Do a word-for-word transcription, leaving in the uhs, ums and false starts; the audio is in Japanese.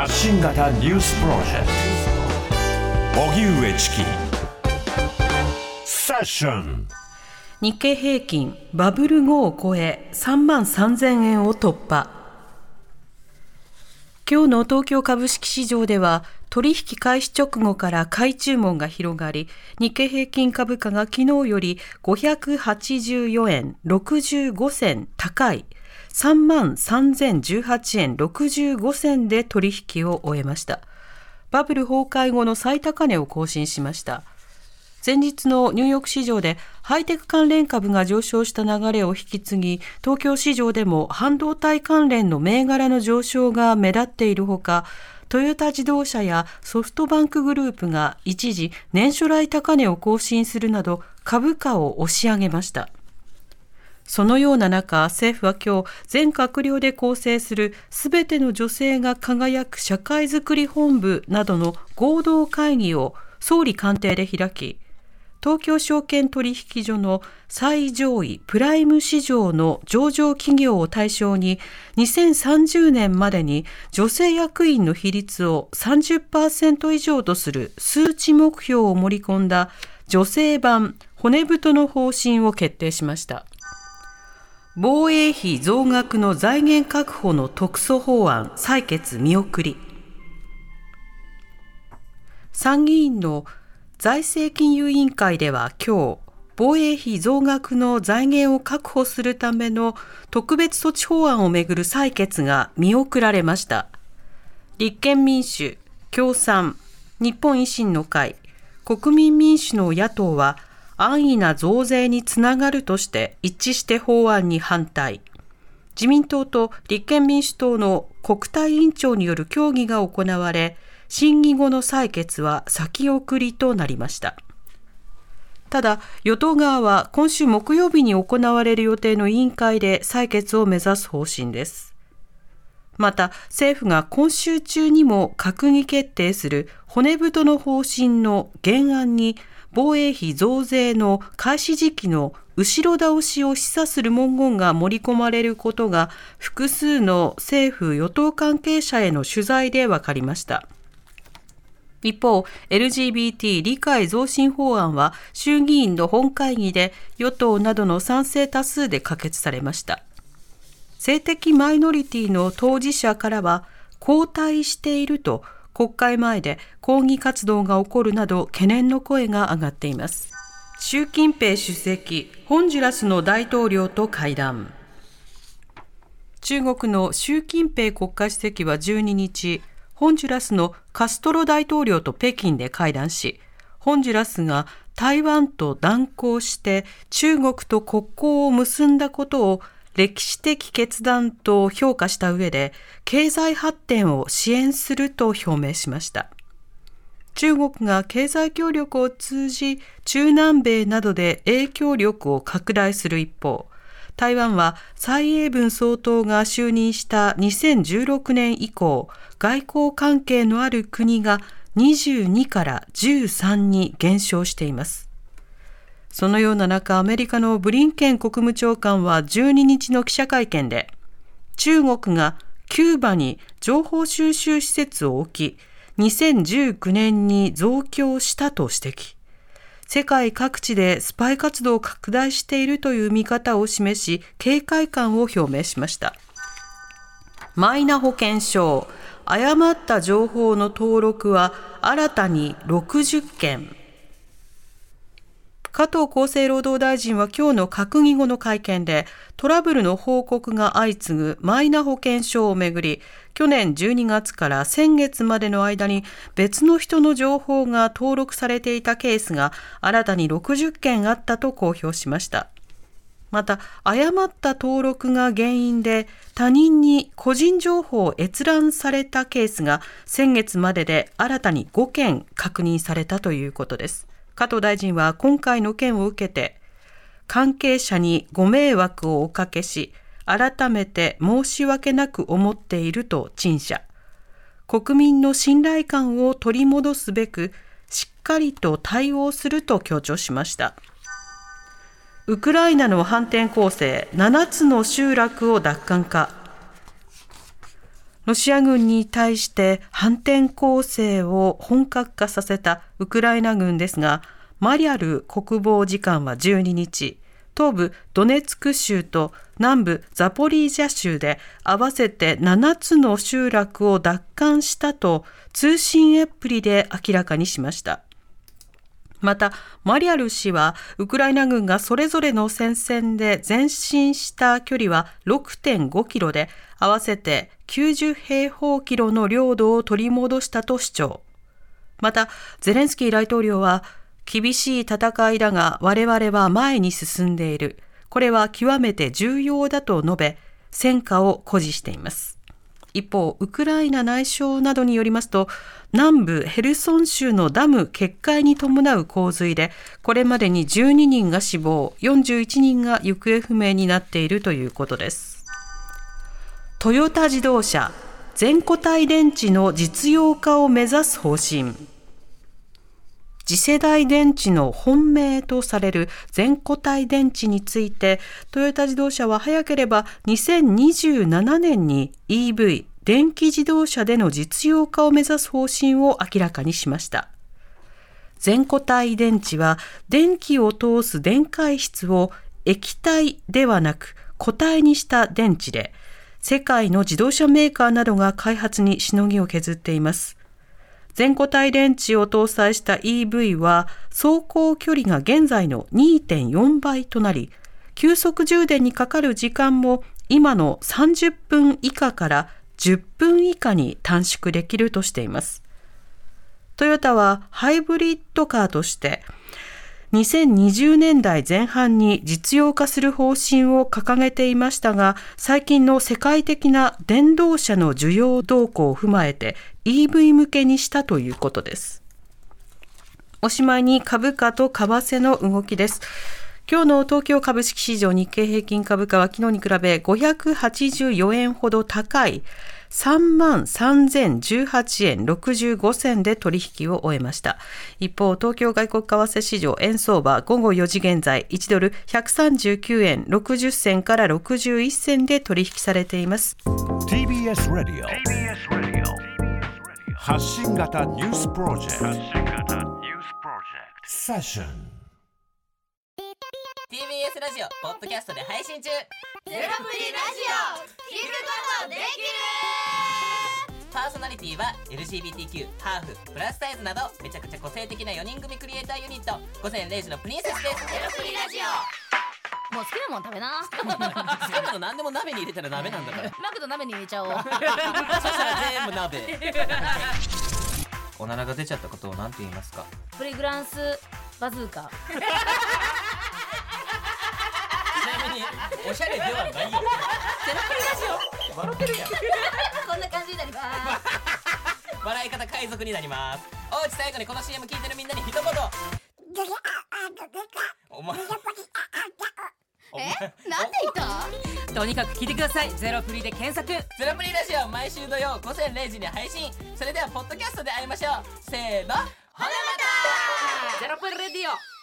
発信型ニュースプロジェクト荻上チキセッション。日経平均バブル後を超えさんまんさんぜんえんを突破。今日の東京株式市場では取引開始直後から買い注文が広がり、日経平均株価が昨日よりごひゃくはちじゅうよえんろくじゅうごせん高い さんまんさんぜんじゅうはちえんろくじゅうごせんで取引を終えました。バブル崩壊後の最高値を更新しました。前日のニューヨーク市場でハイテク関連株が上昇した流れを引き継ぎ、東京市場でも半導体関連の銘柄の上昇が目立っているほか、トヨタ自動車やソフトバンクグループが一時年初来高値を更新するなど株価を押し上げました。そのような中、政府は今日全閣僚で構成するすべての女性が輝く社会づくり本部などの合同会議を総理官邸で開き、東京証券取引所の最上位プライム市場の上場企業を対象ににせんさんじゅうねんまでに女性役員の比率を さんじゅっパーセント 以上とする数値目標を盛り込んだ女性版骨太の方針を決定しました。防衛費増額の財源確保の特措法案採決見送り。参議院の財政金融委員会では今日、防衛費増額の財源を確保するための特別措置法案をめぐる採決が見送られました。立憲民主、共産、日本維新の会、国民民主の野党は安易な増税につながるとして一致して法案に反対。自民党と立憲民主党の国対委員長による協議が行われ、審議後の採決は先送りとなりました。ただ、与党側は今週木曜日に行われる予定の委員会で採決を目指す方針です。また、政府が今週中にも閣議決定する骨太の方針の原案に防衛費増税の開始時期の後ろ倒しを示唆する文言が盛り込まれることが複数の政府・与党関係者への取材で分かりました。一方、エルジービーティー 理解増進法案は衆議院の本会議で与党などの賛成多数で可決されました。性的マイノリティの当事者からは後退していると国会前で抗議活動が起こるなど懸念の声が上がっています。習近平主席、ホンジュラスの大統領と会談。中国の習近平国家主席はじゅうににち、ホンジュラスのカストロ大統領と北京で会談し、ホンジュラスが台湾と断交して中国と国交を結んだことを歴史的決断と評価した上で、経済発展を支援すると表明しました。中国が経済協力を通じ、中南米などで影響力を拡大する一方、台湾は蔡英文総統が就任したにせんじゅうろくねん以降、外交関係のある国がにじゅうにからじゅうさんに減少しています。そのような中、アメリカのブリンケン国務長官はじゅうににちの記者会見で、中国がキューバに情報収集施設を置き、にせんじゅうきゅうねんに増強したと指摘。世界各地でスパイ活動を拡大しているという見方を示し、警戒感を表明しました。マイナ保険証、誤った情報の登録は新たにろくじゅっけん。加藤厚生労働大臣は今日の閣議後の会見で、トラブルの報告が相次ぐマイナ保険証をめぐり、去年じゅうにがつから先月までの間に別の人の情報が登録されていたケースが新たにろくじゅっけんあったと公表しました。また、誤った登録が原因で他人に個人情報を閲覧されたケースが先月までで新たにごけん確認されたということです。加藤大臣は今回の件を受けて、関係者にご迷惑をおかけし、改めて申し訳なく思っていると陳謝。国民の信頼感を取り戻すべく、しっかりと対応すると強調しました。ウクライナの反転攻勢、ななつの集落を奪還か。ロシア軍に対して反転攻勢を本格化させたウクライナ軍ですが、マリャル国防次官はじゅうににち、東部ドネツク州と南部ザポリージャ州で合わせてななつの集落を奪還したと通信アプリで明らかにしました。またマリャル氏はウクライナ軍がそれぞれの戦線で前進した距離は ろくてんごキロで合わせてきゅうじゅうへいほうキロの領土を取り戻したと主張。またゼレンスキー大統領は厳しい戦いだが我々は前に進んでいる。これは極めて重要だと述べ戦果を誇示しています。一方、ウクライナ内相などによりますと、南部ヘルソン州のダム決壊に伴う洪水で、これまでにじゅうににんが死亡、よんじゅういちにんが行方不明になっているということです。トヨタ自動車、全固体電池の実用化を目指す方針。次世代電池の本命とされる全固体電池について、トヨタ自動車は早ければにせんにじゅうななねんに イーブイ 電気自動車での実用化を目指す方針を明らかにしました。全固体電池は電気を通す電解質を液体ではなく固体にした電池で、世界の自動車メーカーなどが開発にしのぎを削っています。全固体電池を搭載した イーブイ は走行距離が現在の にてんよんばいとなり、急速充電にかかる時間も今のさんじゅっぷん以下からじゅっぷん以下に短縮できるとしています。トヨタはハイブリッドカーとしてにせんにじゅうねんだいぜんはんに実用化する方針を掲げていましたが、最近の世界的な電動車の需要動向を踏まえて イーブイ 向けにしたということです。おしまいに株価と為替の動きです。今日の東京株式市場、日経平均株価は昨日に比べごひゃくはちじゅうよえんほど高い さんまんさんぜんじゅうはちえんろくじゅうごせんで取引を終えました。一方、東京外国為替市場、円相場午後よじ現在いちドルひゃくさんじゅうきゅうえんろくじゅっせんからろくじゅういっせんで取引されています。 ティービーエス ラディオ 発信型ニュースプロジェクトセッション。ティービーエス ラジオポッドキャストで配信中。ゼロプリラジオ聞くことできる。パーソナリティは エルジービーティーキュー、ハーフ、プラスサイズなどめちゃくちゃ個性的なよにん組クリエイターユニット、午前れいじのプリンセスです。ゼロプリラジオ。もう好きなもん食べな。好きなもん何でも鍋に入れたら鍋なんだから。マクド鍋に入れちゃおう。そしたら全部鍋。おならが出ちゃったことを何て言いますか？プリグランスバズーカ。おしゃれではないよ。ゼロプリラジオ笑ってるやん。こんな感じになります。笑い方海賊になります。おうち最後にこの シーエム 聞いてるみんなに一言。お前えなんで言ったとにかく聞いてください。ゼロプリで検索。ゼロプリラジオ、毎週土曜午前れいじに配信。それではポッドキャストで会いましょう。せーの、ほなまた。ゼロプリラジオ。